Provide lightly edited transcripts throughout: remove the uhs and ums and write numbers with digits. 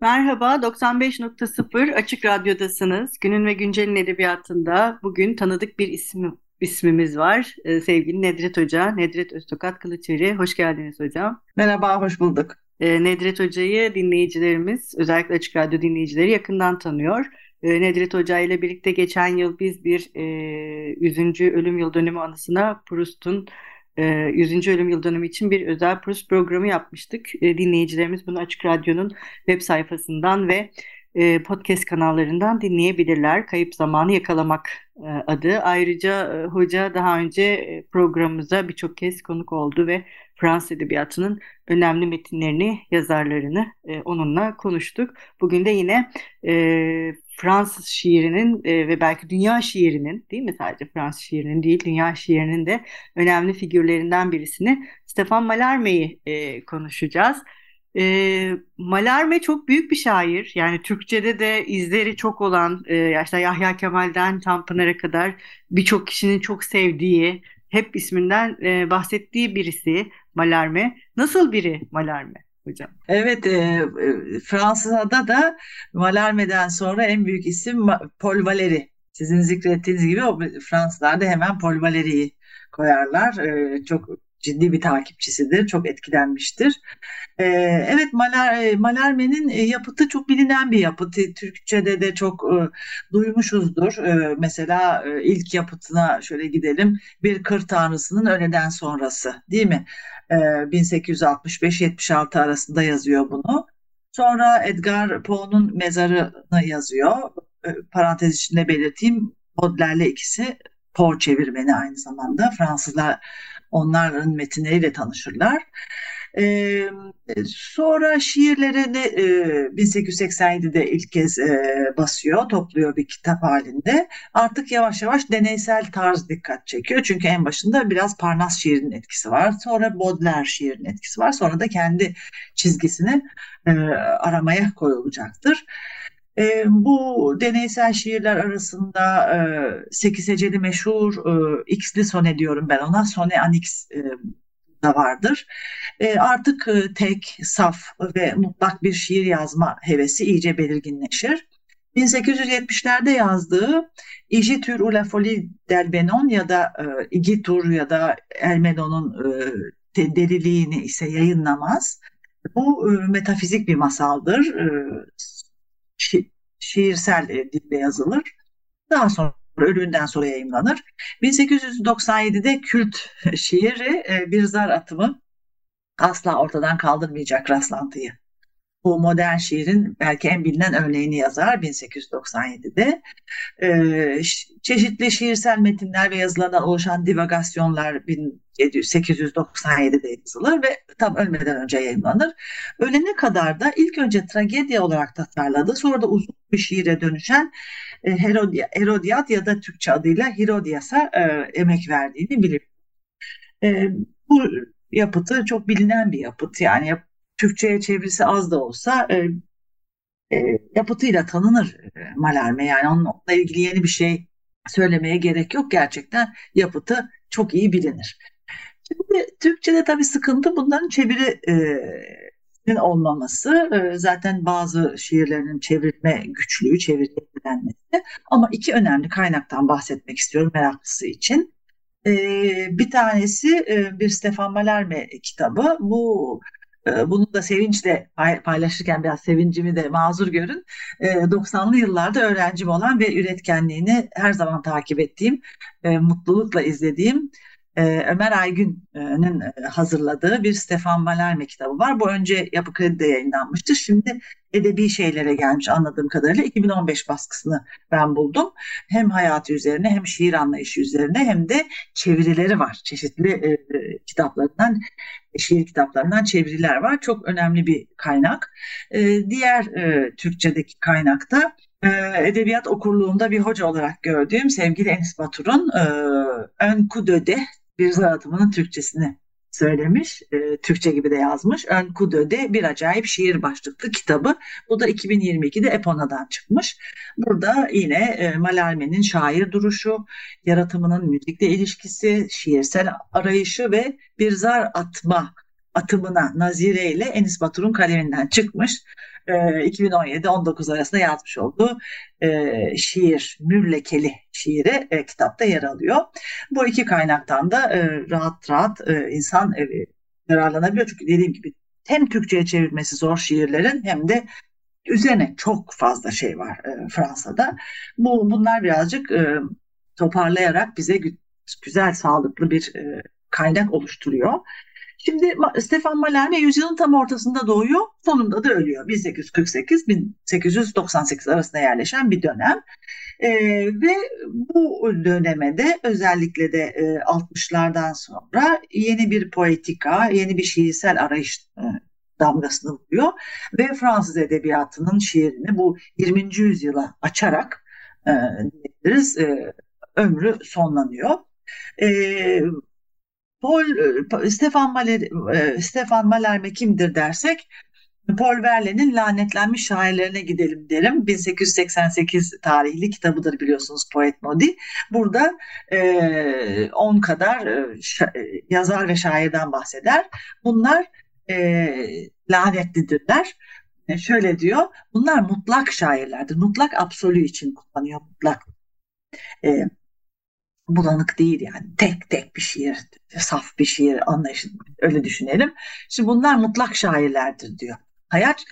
Merhaba, 95.0 Açık Radyo'dasınız. Günün ve Güncel'in edebiyatında bugün tanıdık bir ismimiz var. Sevgili Nedret Hoca, Nedret Öztokat Kılıçeri. Hoş geldiniz hocam. Merhaba, hoş bulduk. Nedret Hoca'yı dinleyicilerimiz, özellikle Açık Radyo dinleyicileri yakından tanıyor. Nedret Hoca ile birlikte geçen yıl biz bir 100. ölüm yıl dönümü anısına Proust'un 100. ölüm yıl dönümü için bir özel Proust programı yapmıştık. Dinleyicilerimiz bunu Açık Radyo'nun web sayfasından ve podcast kanallarından dinleyebilirler. Kayıp Zamanı Yakalamak adı. Ayrıca hoca daha önce programımıza birçok kez konuk oldu ve Fransız edebiyatının önemli metinlerini, yazarlarını onunla konuştuk. Bugün de yine Fransız şiirinin ve belki dünya şiirinin, değil mi, sadece Fransız şiirinin değil, dünya şiirinin de önemli figürlerinden birisini, Stéphane Mallarmé'yi konuşacağız. Mallarmé çok büyük bir şair. Yani Türkçe'de de izleri çok olan, işte Yahya Kemal'den Tanpınar'a kadar birçok kişinin çok sevdiği, hep isminden bahsettiği birisi Mallarmé. Nasıl biri Mallarmé hocam? Evet, Fransa'da da Mallarmé'den sonra en büyük isim Paul Valéry. Sizin zikrettiğiniz gibi Fransızlar da hemen Paul Valéry'yi koyarlar. Çok ciddi bir takipçisidir, çok etkilenmiştir. Evet, Mallarmé'nin yapıtı çok bilinen bir yapıtı. Türkçe'de de çok duymuşuzdur. Mesela ilk yapıtına şöyle gidelim. Bir Kır Tanrısının Öğleden Sonrası, değil mi? 1865-76 arasında yazıyor bunu. Sonra Edgar Poe'nun Mezarı'nı yazıyor. Parantez içinde belirteyim, Baudelaire ikisi Poe çevirmeni aynı zamanda. Fransızlar onların metinleriyle tanışırlar. Sonra şiirlerini 1887'de ilk kez basıyor, topluyor bir kitap halinde. Artık yavaş yavaş deneysel tarz dikkat çekiyor. Çünkü en başında biraz Parnas şiirinin etkisi var. Sonra Baudelaire şiirinin etkisi var. Sonra da kendi çizgisini aramaya koyulacaktır. Bu deneysel şiirler arasında Sekiz Heceli meşhur X'li sone diyorum ben ona. Sone Anix da vardır. Artık tek, saf ve mutlak bir şiir yazma hevesi iyice belirginleşir. 1870'lerde yazdığı İgitur ou la folie d'Elmenon ya da İgitur ya da Elmenon'un deliliğini ise yayınlamaz. Bu metafizik bir masaldır. Şiirsel dille yazılır. Daha sonra ölümünden sonra yayımlanır. 1897'de kült şiiri Bir Zar Atımı asla ortadan kaldırmayacak rastlantıyı. Bu modern şiirin belki en bilinen örneğini yazar 1897'de. Çeşitli şiirsel metinler ve yazılardan oluşan divagasyonlar 1897'de yazılır ve tam ölmeden önce yayımlanır. Ölene kadar da ilk önce tragedya olarak tasarladığı, sonra da uzun bir şiire dönüşen Herodiyat ya da Türkçe adıyla Hirodiyas'a emek verdiğini biliyoruz. Bu yapıtı çok bilinen bir yapıt. Yani Türkçe'ye çevirisi az da olsa yapıtıyla tanınır Mallarmé. Yani onunla ilgili yeni bir şey söylemeye gerek yok. Gerçekten yapıtı çok iyi bilinir. Şimdi Türkçe'de tabii sıkıntı bunların çevirinin olmaması. Zaten bazı şiirlerinin çevirme güçlüğü, çevirilenmesi. Ama iki önemli kaynaktan bahsetmek istiyorum meraklısı için. Bir tanesi bir Stéphane Mallarmé kitabı. Bunu da sevinçle paylaşırken biraz sevincimi de mazur görün. 90'lı yıllarda öğrencim olan ve üretkenliğini her zaman takip ettiğim, mutlulukla izlediğim Ömer Aygün'ün hazırladığı bir Stéphane Mallarmé kitabı var. Bu önce Yapı Kredi'de yayınlanmıştı. Şimdi edebi şeylere gelmiş anladığım kadarıyla. 2015 baskısını ben buldum. Hem hayatı üzerine hem şiir anlayışı üzerine hem de çevirileri var. Çeşitli kitaplarından, şiir kitaplarından çeviriler var. Çok önemli bir kaynak. Diğer Türkçedeki kaynakta edebiyat okurluğunda bir hoca olarak gördüğüm sevgili Enis Batur'un Ön Kudö'de bir zaratımının Türkçesini söylemiş, Türkçe gibi de yazmış. Ön Kudö'de bir acayip şiir başlıklı kitabı. Bu da 2022'de Epona'dan çıkmış. Burada yine Mallarmé'nin şair duruşu, yaratımının müzikle ilişkisi, şiirsel arayışı ve bir zar atma atımına nazireyle Enis Batur'un kaleminden çıkmış. 2017-19 arasında yazmış olduğu şiir, Müllekeli şiiri kitapta yer alıyor. Bu iki kaynaktan da rahat insan yararlanabiliyor. Çünkü dediğim gibi hem Türkçe'ye çevirmesi zor şiirlerin hem de üzerine çok fazla şey var Fransa'da. Bunlar birazcık toparlayarak bize güzel, sağlıklı bir kaynak oluşturuyor. Şimdi Stéphane Mallarmé yüzyılın tam ortasında doğuyor, sonunda da ölüyor. 1848-1898 arasında yerleşen bir dönem. Ve bu döneme de özellikle de 60'lardan sonra yeni bir poetika, yeni bir şiirsel arayış damgasını vuruyor. Ve Fransız edebiyatının şiirini bu 20. yüzyıla açarak diyebiliriz, ömrü sonlanıyor. Stéphane Mallarmé kimdir dersek, Paul Verlaine'in Lanetlenmiş Şairlerine gidelim derim. 1888 tarihli kitabıdır biliyorsunuz Poet Maudit. Burada 10 kadar yazar ve şairden bahseder. Bunlar lanetlidirler. Şöyle diyor, bunlar mutlak şairlerdir. Mutlak absolü için kullanıyor mutlak. Bulanık değil yani tek bir şiir, saf bir şiir anlayışı öyle düşünelim. Şimdi bunlar mutlak şairlerdir diyor.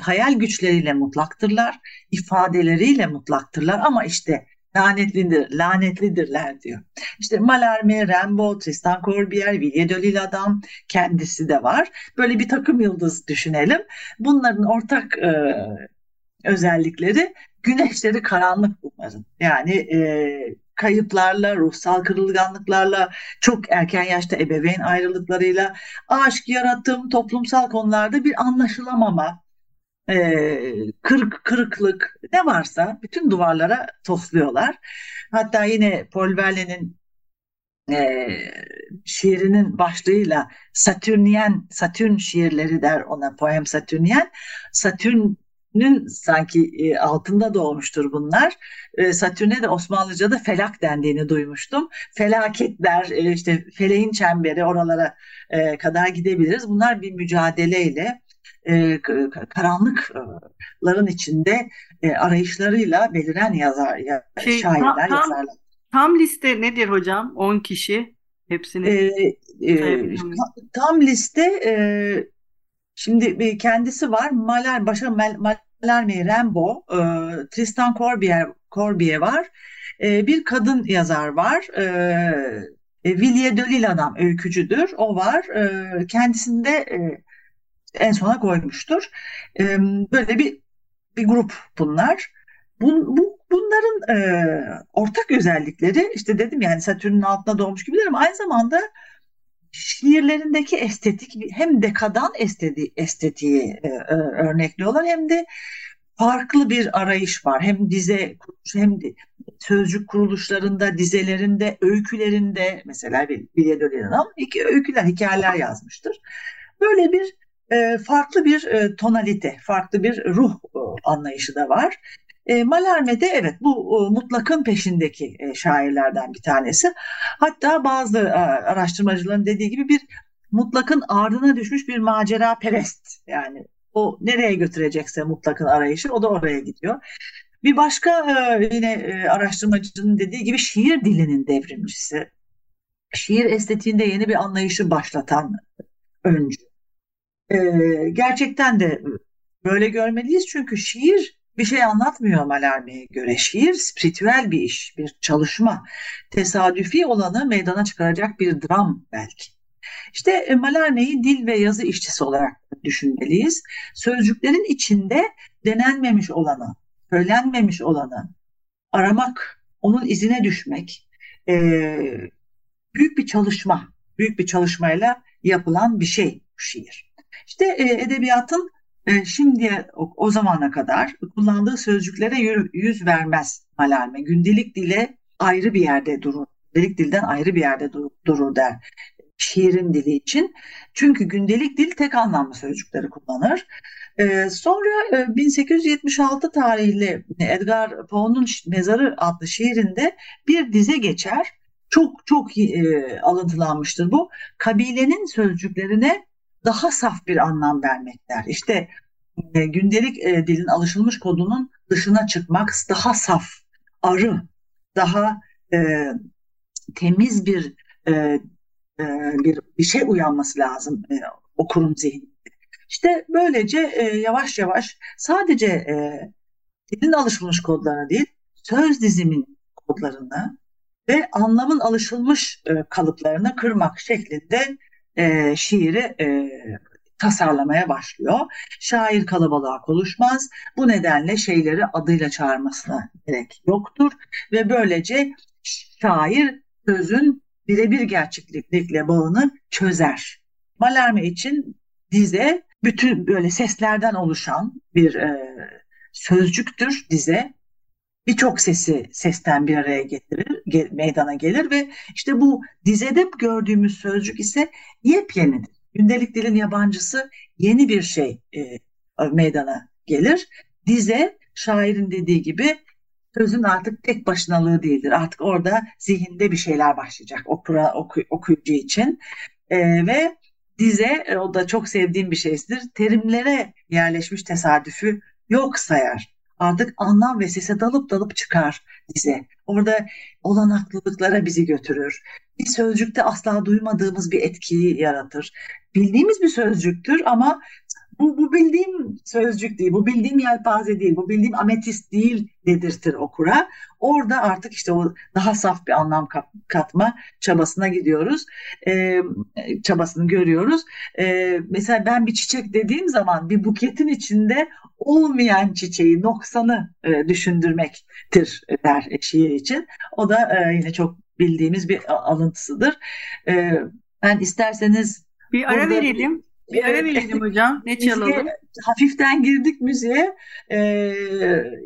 Hayal güçleriyle mutlaktırlar, ifadeleriyle mutlaktırlar ama işte lanetlidirler diyor. İşte Mallarmé, Rimbaud, Tristan Corbière, Villiers de l'Isle adam kendisi de var. Böyle bir takım yıldız düşünelim. Bunların ortak özellikleri güneşleri karanlık bunların. Yani kayıplarla, ruhsal kırılganlıklarla, çok erken yaşta ebeveyn ayrılıklarıyla, aşk, yaratım, toplumsal konularda bir anlaşılamama, kırıklık ne varsa bütün duvarlara tosluyorlar. Hatta yine Paul Verlaine'in şiirinin başlığıyla Satürn şiirleri der ona, Poem Satürnien. Satürn'ün sanki altında doğmuştur bunlar. Satürn'e de Osmanlıca'da felak dendiğini duymuştum. Felaketler, işte feleğin çemberi oralara kadar gidebiliriz. Bunlar bir mücadeleyle, karanlıkların içinde arayışlarıyla beliren şairler, yazarlar. Tam liste nedir hocam? 10 kişi hepsini. Tam liste... Şimdi kendisi var, Mallarmé, Rimbaud, Tristan Corbière var, bir kadın yazar var, Villiers de l'Isle adam öykücüdür, o var, kendisini de en sona koymuştur. Böyle bir grup bunlar. Bunların ortak özellikleri, işte dedim yani Satürn'ün altına doğmuş gibiler ama aynı zamanda şiirlerindeki estetik hem dekadan estetiği örnekliyorlar hem de farklı bir arayış var. Hem dize hem de sözcük kuruluşlarında, dizelerinde, öykülerinde mesela Villiers de l'Isle adam hikayeler yazmıştır. Böyle bir farklı bir tonalite, farklı bir ruh anlayışı da var. Mallarmé de evet bu mutlakın peşindeki şairlerden bir tanesi. Hatta bazı araştırmacıların dediği gibi bir mutlakın ardına düşmüş bir macera perest. Yani o nereye götürecekse mutlakın arayışı o da oraya gidiyor. Bir başka yine araştırmacının dediği gibi şiir dilinin devrimcisi. Şiir estetiğinde yeni bir anlayışı başlatan öncü. Gerçekten de böyle görmeliyiz çünkü şiir bir şey anlatmıyor Mallarmé'ye göre. Şiir spiritüel bir iş, bir çalışma. Tesadüfi olanı meydana çıkaracak bir dram belki. İşte Mallarmé'yi dil ve yazı işçisi olarak düşünmeliyiz. Sözcüklerin içinde denenmemiş olanı, söylenmemiş olanı aramak, onun izine düşmek büyük bir çalışma, büyük bir çalışmayla yapılan bir şey bu şiir. İşte edebiyatın şimdiye o zamana kadar kullandığı sözcüklere yüz vermez Mallarmé. Gündelik dile ayrı bir yerde durur. Gündelik dilden ayrı bir yerde durur der şiirin dili için. Çünkü gündelik dil tek anlamlı sözcükleri kullanır. Sonra 1876 tarihli Edgar Poe'nun Mezarı adlı şiirinde bir dize geçer. Çok alıntılanmıştır bu. Kabilenin sözcüklerine daha saf bir anlam vermekler. İşte gündelik dilin alışılmış kodunun dışına çıkmak, daha saf, arı, daha temiz bir şey uyanması lazım okurum zihninde. İşte böylece yavaş yavaş sadece dilin alışılmış kodlarını değil, söz dizimin kodlarını ve anlamın alışılmış kalıplarını kırmak şeklinde şiiri tasarlamaya başlıyor. Şair kalabalığa konuşmaz. Bu nedenle şeyleri adıyla çağırmasına gerek yoktur. Ve böylece şair sözün birebir gerçeklikle bağını çözer. Mallarmé için dize bütün böyle seslerden oluşan bir sözcüktür dize. Birçok sesten bir araya getirir, meydana gelir ve işte bu dizede gördüğümüz sözcük ise yepyenidir. Gündelik dilin yabancısı yeni bir şey meydana gelir. Dize, şairin dediği gibi sözün artık tek başınalığı değildir. Artık orada zihinde bir şeyler başlayacak okuyucu için. Ve dize, o da çok sevdiğim bir şeydir, terimlere yerleşmiş tesadüfü yok sayar. Artık anlam ve sese dalıp çıkar dize. Orada olanaklılıklara bizi götürür. Bir sözcükte asla duymadığımız bir etkiyi yaratır. Bildiğimiz bir sözcüktür ama bu bildiğim sözcük değil, bu bildiğim yelpaze değil, bu bildiğim ametist değil dedirtir okura. Orada artık işte o daha saf bir anlam katma çabasına gidiyoruz, çabasını görüyoruz. Mesela ben bir çiçek dediğim zaman bir buketin içinde olmayan çiçeği, noksanı düşündürmektir der şiir için. O da yine çok bildiğimiz bir alıntısıdır. Ben isterseniz bir ara verelim. Bir ara verelim hocam. Ne çalalım? Hafiften girdik müziğe.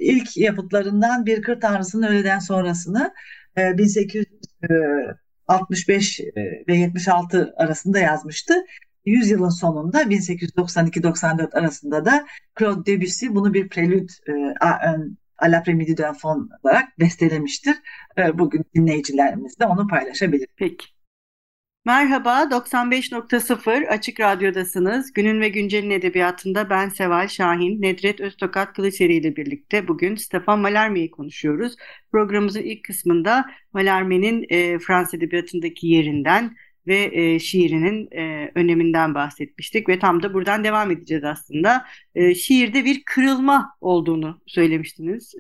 İlk yapıtlarından Bir Kır Tanrısı'nın Öğleden Sonrasını 1865 ve 76 arasında yazmıştı. 100 yılın sonunda 1892-94 arasında da Claude Debussy bunu bir prelüt à l'après-midi d'un fond olarak bestelemiştir. Bugün dinleyicilerimiz de onu paylaşabilir. Peki. Merhaba, 95.0 Açık Radyo'dasınız. Günün ve Güncel'in edebiyatında ben Seval Şahin, Nedret Öztokat Kılıçeri ile birlikte bugün Stéphane Mallarmé'yi konuşuyoruz. Programımızın ilk kısmında Mallarmé'nin Fransız edebiyatındaki yerinden ve şiirinin öneminden bahsetmiştik ve tam da buradan devam edeceğiz aslında. Şiirde bir kırılma olduğunu söylemiştiniz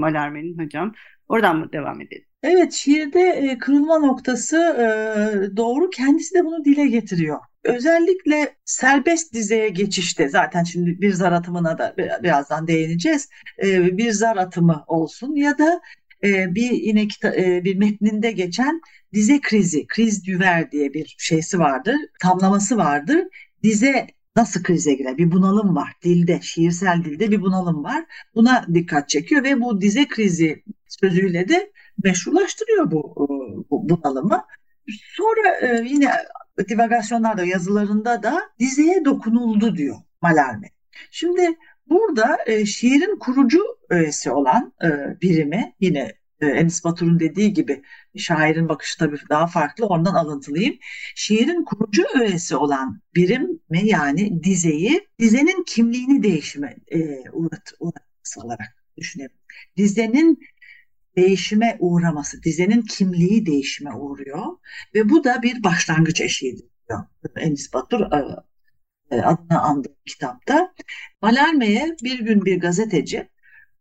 Mallarmé'nin hocam. Oradan mı devam edelim? Evet, şiirde kırılma noktası doğru, kendisi de bunu dile getiriyor. Özellikle serbest dizeye geçişte, zaten şimdi bir zar atımına da birazdan değineceğiz. Bir zar atımı olsun ya da bir metninde geçen dize krizi, kriz düver diye bir şeysi vardır, tamlaması vardır. Dize nasıl krize girer? Bir bunalım var dilde, şiirsel dilde bir bunalım var. Buna dikkat çekiyor ve bu dize krizi sözüyle de meşrulaştırıyor bu bunalımı. Sonra yine divagasyonlarda, yazılarında da dizeye dokunuldu diyor Mallarmé. Şimdi burada şiirin kurucu öğesi olan birimi, yine Enis Batur'un dediği gibi şairin bakışı tabii daha farklı, ondan alıntılayayım. Şiirin kurucu öğesi olan birimi, yani dizeyi, dizenin kimliğini değişime uğratması olarak düşünelim. Dizenin değişime uğraması, dizenin kimliği değişime uğruyor ve bu da bir başlangıç eşiğidir diyor Enis Batur adına andığı kitapta. Mallarmé'ye bir gün bir gazeteci,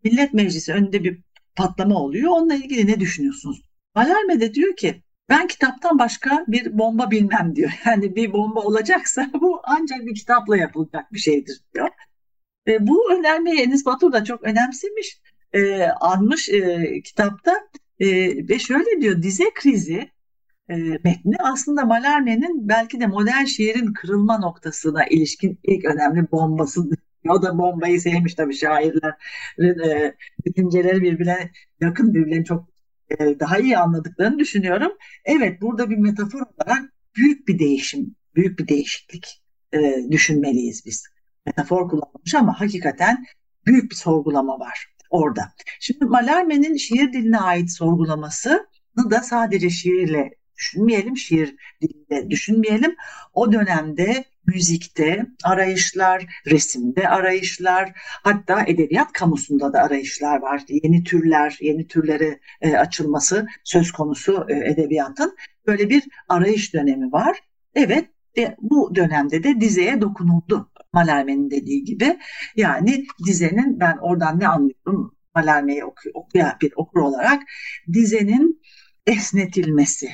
Millet Meclisi önünde bir patlama oluyor, onunla ilgili ne düşünüyorsunuz? Mallarmé de diyor ki Ben kitaptan başka bir bomba bilmem diyor. Yani bir bomba olacaksa bu ancak bir kitapla yapılacak bir şeydir diyor. Bu önermeyi Enis Batur da çok önemsemiş, anmış kitapta. Ve şöyle diyor, dize krizi metni aslında Mallarmé'nin belki de modern şiirin kırılma noktasına ilişkin ilk önemli bombasıdır. O da bombayı sevmiş tabii, şairlerin düşünceleri birbirine yakın, birbirlerini çok daha iyi anladıklarını düşünüyorum. Evet, burada bir metafor olarak büyük bir değişim, büyük bir değişiklik düşünmeliyiz biz. Metafor kullanılmış ama hakikaten büyük bir sorgulama var orada. Şimdi Mallarmé'nin şiir diline ait sorgulamasını da sadece şiirle düşünmeyelim, şiir dilinde düşünmeyelim. O dönemde müzikte arayışlar, resimde arayışlar, hatta edebiyat kamusunda da arayışlar var. Yeni türler, yeni türlere açılması söz konusu edebiyatın. Böyle bir arayış dönemi var. Evet, bu dönemde de dizeye dokunuldu. Mallarmé'nin dediği gibi. Yani dizenin, ben oradan ne anlıyorum Mallarmé'yi okuyan bir okur olarak, dizenin esnetilmesi,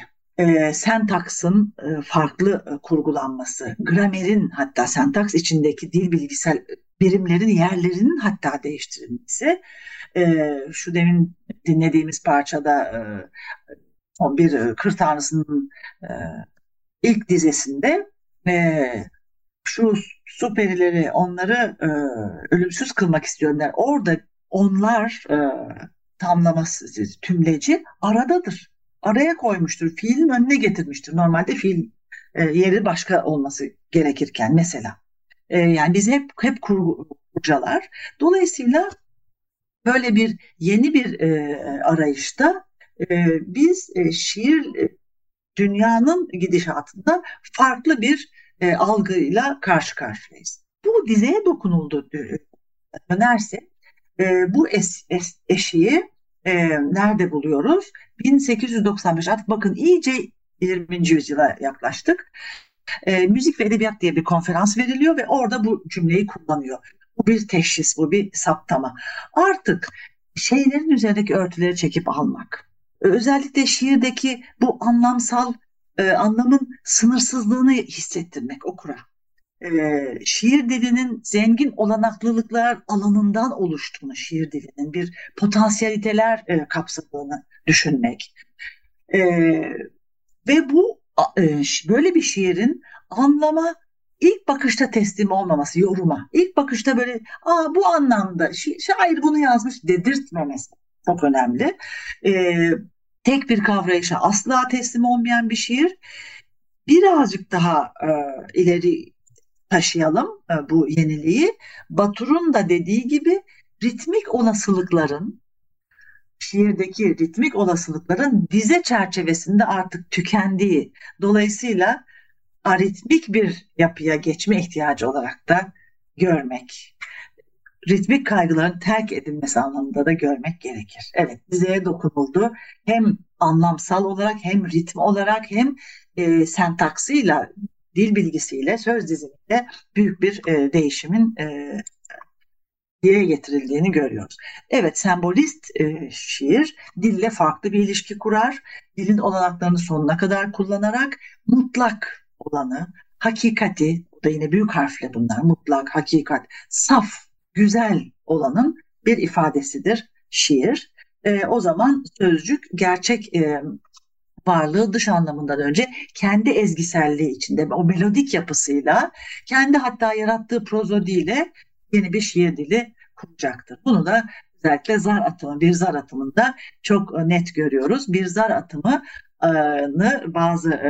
sentaksın farklı kurgulanması, gramerin, hatta sentaks içindeki dil bilgisel birimlerin yerlerinin hatta değiştirilmesi. Şu demin dinlediğimiz parçada bir Kır Tanrısı'nın ilk dizesinde şu su perileri, onları ölümsüz kılmak istiyorlar. Orada onlar tamlaması, tümleci aradadır. Araya koymuştur. Fiilin önüne getirmiştir. Normalde fiil yeri başka olması gerekirken mesela. Yani biz hep kurcalar. Dolayısıyla böyle bir yeni bir arayışta biz şiir dünyanın gidişatında farklı bir algıyla karşı karşıyayız. Bu dizeye dokunuldu önerse bu eşiği nerede buluyoruz? 1895. Artık bakın iyice 20. yüzyıla yaklaştık. Müzik ve edebiyat diye bir konferans veriliyor ve orada bu cümleyi kullanıyor. Bu bir teşhis, bu bir saptama. Artık şeylerin üzerindeki örtüleri çekip almak. Özellikle şiirdeki bu anlamsal anlamın sınırsızlığını hissettirmek okura. Şiir dilinin zengin olanaklılıklar alanından oluştuğunu, şiir dilinin bir potansiyeliteler kapsadığını düşünmek. Ve bu böyle bir şiirin anlama ilk bakışta teslim olmaması, yoruma. İlk bakışta böyle bu anlamda şair bunu yazmış dedirtmemesi çok önemli. Tek bir kavrayışa asla teslim olmayan bir şiir. Birazcık daha ileri taşıyalım bu yeniliği. Batur'un da dediği gibi ritmik olasılıkların, şiirdeki ritmik olasılıkların dize çerçevesinde artık tükendiği, dolayısıyla aritmik bir yapıya geçme ihtiyacı olarak da görmek, ritmik kaygıların terk edilmesi anlamında da görmek gerekir. Evet, dizeye dokunuldu. Hem anlamsal olarak, hem ritim olarak, hem sentaksıyla, dil bilgisiyle, söz dizimiyle büyük bir değişimin diye getirildiğini görüyoruz. Evet, sembolist şiir dille farklı bir ilişki kurar. Dilin olanaklarını sonuna kadar kullanarak mutlak olanı, hakikati, da yine büyük harfle bunlar, mutlak, hakikat, saf, güzel olanın bir ifadesidir şiir. O zaman sözcük gerçek varlığı dış anlamından önce kendi ezgiselliği içinde, o melodik yapısıyla, kendi hatta yarattığı prozodiyle yeni bir şiir dili kuracaktır. Bunu da özellikle zar atımı, bir zar atımında çok net görüyoruz. Bir zar atımını bazı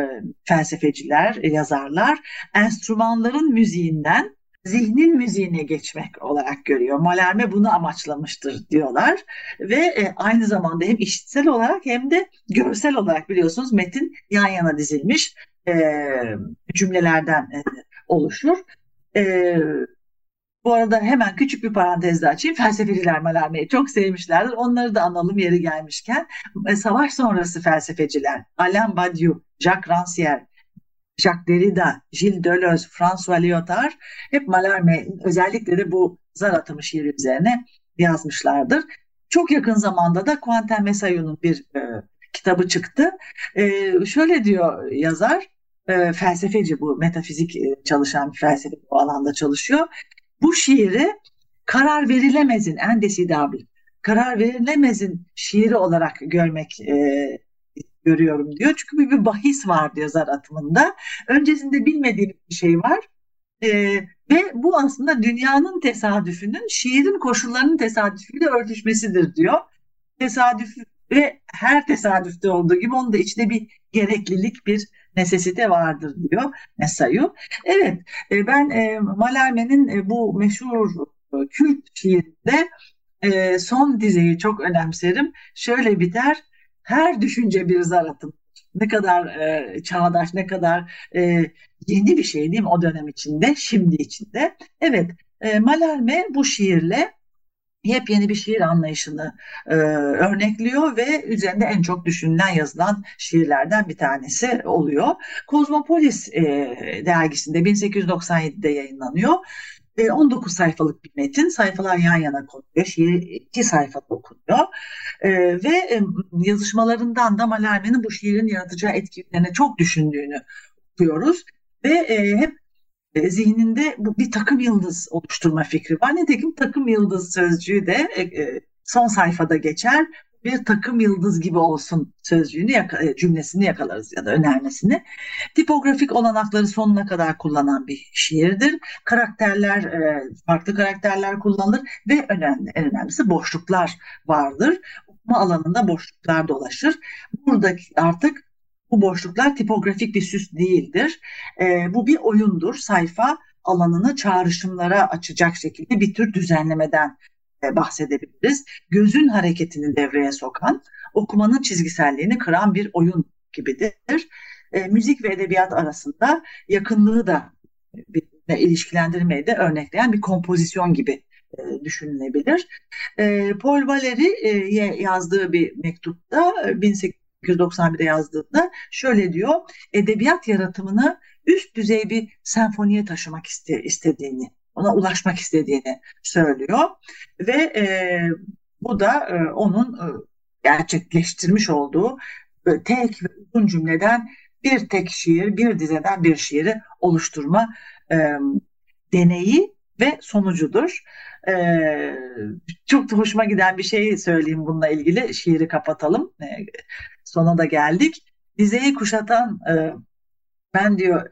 felsefeciler, yazarlar enstrümanların müziğinden zihnin müziğine geçmek olarak görüyor. Mallarmé bunu amaçlamıştır diyorlar ve aynı zamanda hem işitsel olarak hem de görsel olarak, biliyorsunuz, metin yan yana dizilmiş cümlelerden oluşur. Bu arada hemen küçük bir parantez açayım. Felsefeciler Mallarmé'yi çok sevmişlerdir. Onları da analım yeri gelmişken. Savaş sonrası felsefeciler Alain Badiou, Jacques Rancière, Jacques Derrida, Gilles Deleuze, François Lyotard hep Mallarmé, özellikle de bu zar atımı şiiri üzerine yazmışlardır. Çok yakın zamanda da Quentin Meillassous'un bir kitabı çıktı. Şöyle diyor yazar, felsefeci, bu metafizik çalışan bir felsefe, bu alanda çalışıyor. Bu şiiri karar verilemezin, endesidabli, karar verilemezin şiiri olarak görmek görüyorum diyor. Çünkü bir bahis vardı yazar atımında. Öncesinde bilmediğim bir şey var. Ve bu aslında dünyanın tesadüfünün, şiirin koşullarının tesadüfüyle örtüşmesidir diyor. Tesadüf ve her tesadüfte olduğu gibi onun da içinde bir gereklilik, bir nesesite vardır diyor Meillassoux. Evet, ben Mallarmé'nin bu meşhur kült şiirinde son dizeyi çok önemserim. Şöyle biter: her düşünce bir zaratım. Ne kadar çağdaş, ne kadar yeni bir şey değil mi o dönem içinde, şimdi içinde. Evet, Mallarmé bu şiirle yepyeni bir şiir anlayışını örnekliyor ve üzerinde en çok düşünülen, yazılan şiirlerden bir tanesi oluyor. Kozmopolis dergisinde 1897'de yayınlanıyor. 19 sayfalık bir metin, sayfalar yan yana konuyor, şiir 2 sayfada okunuyor ve yazışmalarından da Mallarmé'nin bu şiirin yaratacağı etkilerine çok düşündüğünü okuyoruz ve hep zihninde bu bir takım yıldız oluşturma fikri var. Nitekim takım yıldız sözcüğü de son sayfada geçer. Bir takım yıldız gibi olsun sözcüğünü, cümlesini yakalarız ya da önermesini. Tipografik olanakları sonuna kadar kullanan bir şiirdir. Karakterler, farklı karakterler kullanılır ve en önemlisi boşluklar vardır. Okuma alanında boşluklar dolaşır. Buradaki artık bu boşluklar tipografik bir süs değildir. Bu bir oyundur. Sayfa alanını çağrışımlara açacak şekilde bir tür düzenlemeden bahsedebiliriz. Gözün hareketini devreye sokan, okumanın çizgiselliğini kıran bir oyun gibidir. Müzik ve edebiyat arasında yakınlığı da birbirine ilişkilendirmeyi de örnekleyen bir kompozisyon gibi düşünülebilir. Paul Valéry'ye yazdığı bir mektupta 1891'de yazdığında şöyle diyor: edebiyat yaratımını üst düzey bir senfoniye taşımak istediğini, ona ulaşmak istediğini söylüyor ve bu da onun gerçekleştirmiş olduğu tek ve uzun cümleden bir tek şiir, bir dizeden bir şiiri oluşturma deneyi ve sonucudur. Çok hoşuma giden bir şey söyleyeyim bununla ilgili, şiiri kapatalım. Sona da geldik. Dizeyi kuşatan ben diyor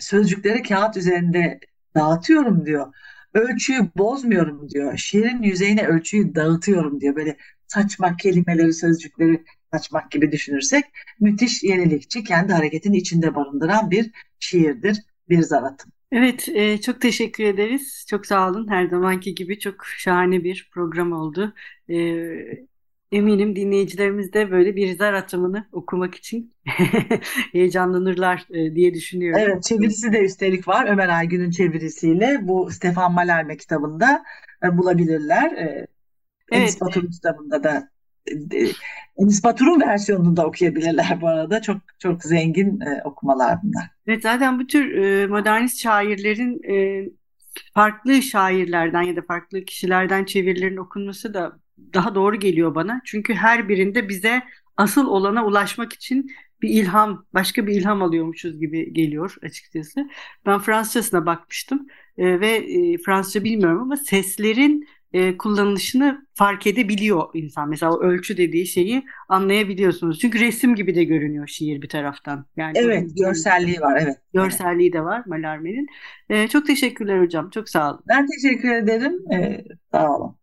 sözcükleri kağıt üzerinde dağıtıyorum diyor. Ölçüyü bozmuyorum diyor. Şiirin yüzeyine ölçüyü dağıtıyorum diyor. Böyle saçmak kelimeleri, sözcükleri saçmak gibi düşünürsek müthiş yenilikçi, kendi hareketini içinde barındıran bir şiirdir, bir zaratım. Evet, çok teşekkür ederiz. Çok sağ olun. Her zamanki gibi çok şahane bir program oldu. Eminim dinleyicilerimiz de böyle bir zar atımını okumak için heyecanlanırlar diye düşünüyorum. Evet, çevirisi de üstelik var. Ömer Aygün'ün çevirisiyle bu Stéphane Mallarmé kitabında bulabilirler. Evet. Enis Batur'un kitabında da, Enis Batur'un versiyonunu da okuyabilirler bu arada. Çok çok zengin okumalar bunlar. Evet, zaten bu tür modernist şairlerin farklı şairlerden ya da farklı kişilerden çevirilerin okunması da daha doğru geliyor bana. Çünkü her birinde bize asıl olana ulaşmak için bir ilham, başka bir ilham alıyormuşuz gibi geliyor açıkçası. Ben Fransızcasına bakmıştım ve Fransızca bilmiyorum ama seslerin kullanılışını fark edebiliyor insan. Mesela o ölçü dediği şeyi anlayabiliyorsunuz. Çünkü resim gibi de görünüyor şiir bir taraftan. Yani evet, görselliği var. Evet. Görselliği de var Mallarmé'nin. Çok teşekkürler hocam. Çok sağ olun. Ben teşekkür ederim. Sağ olun.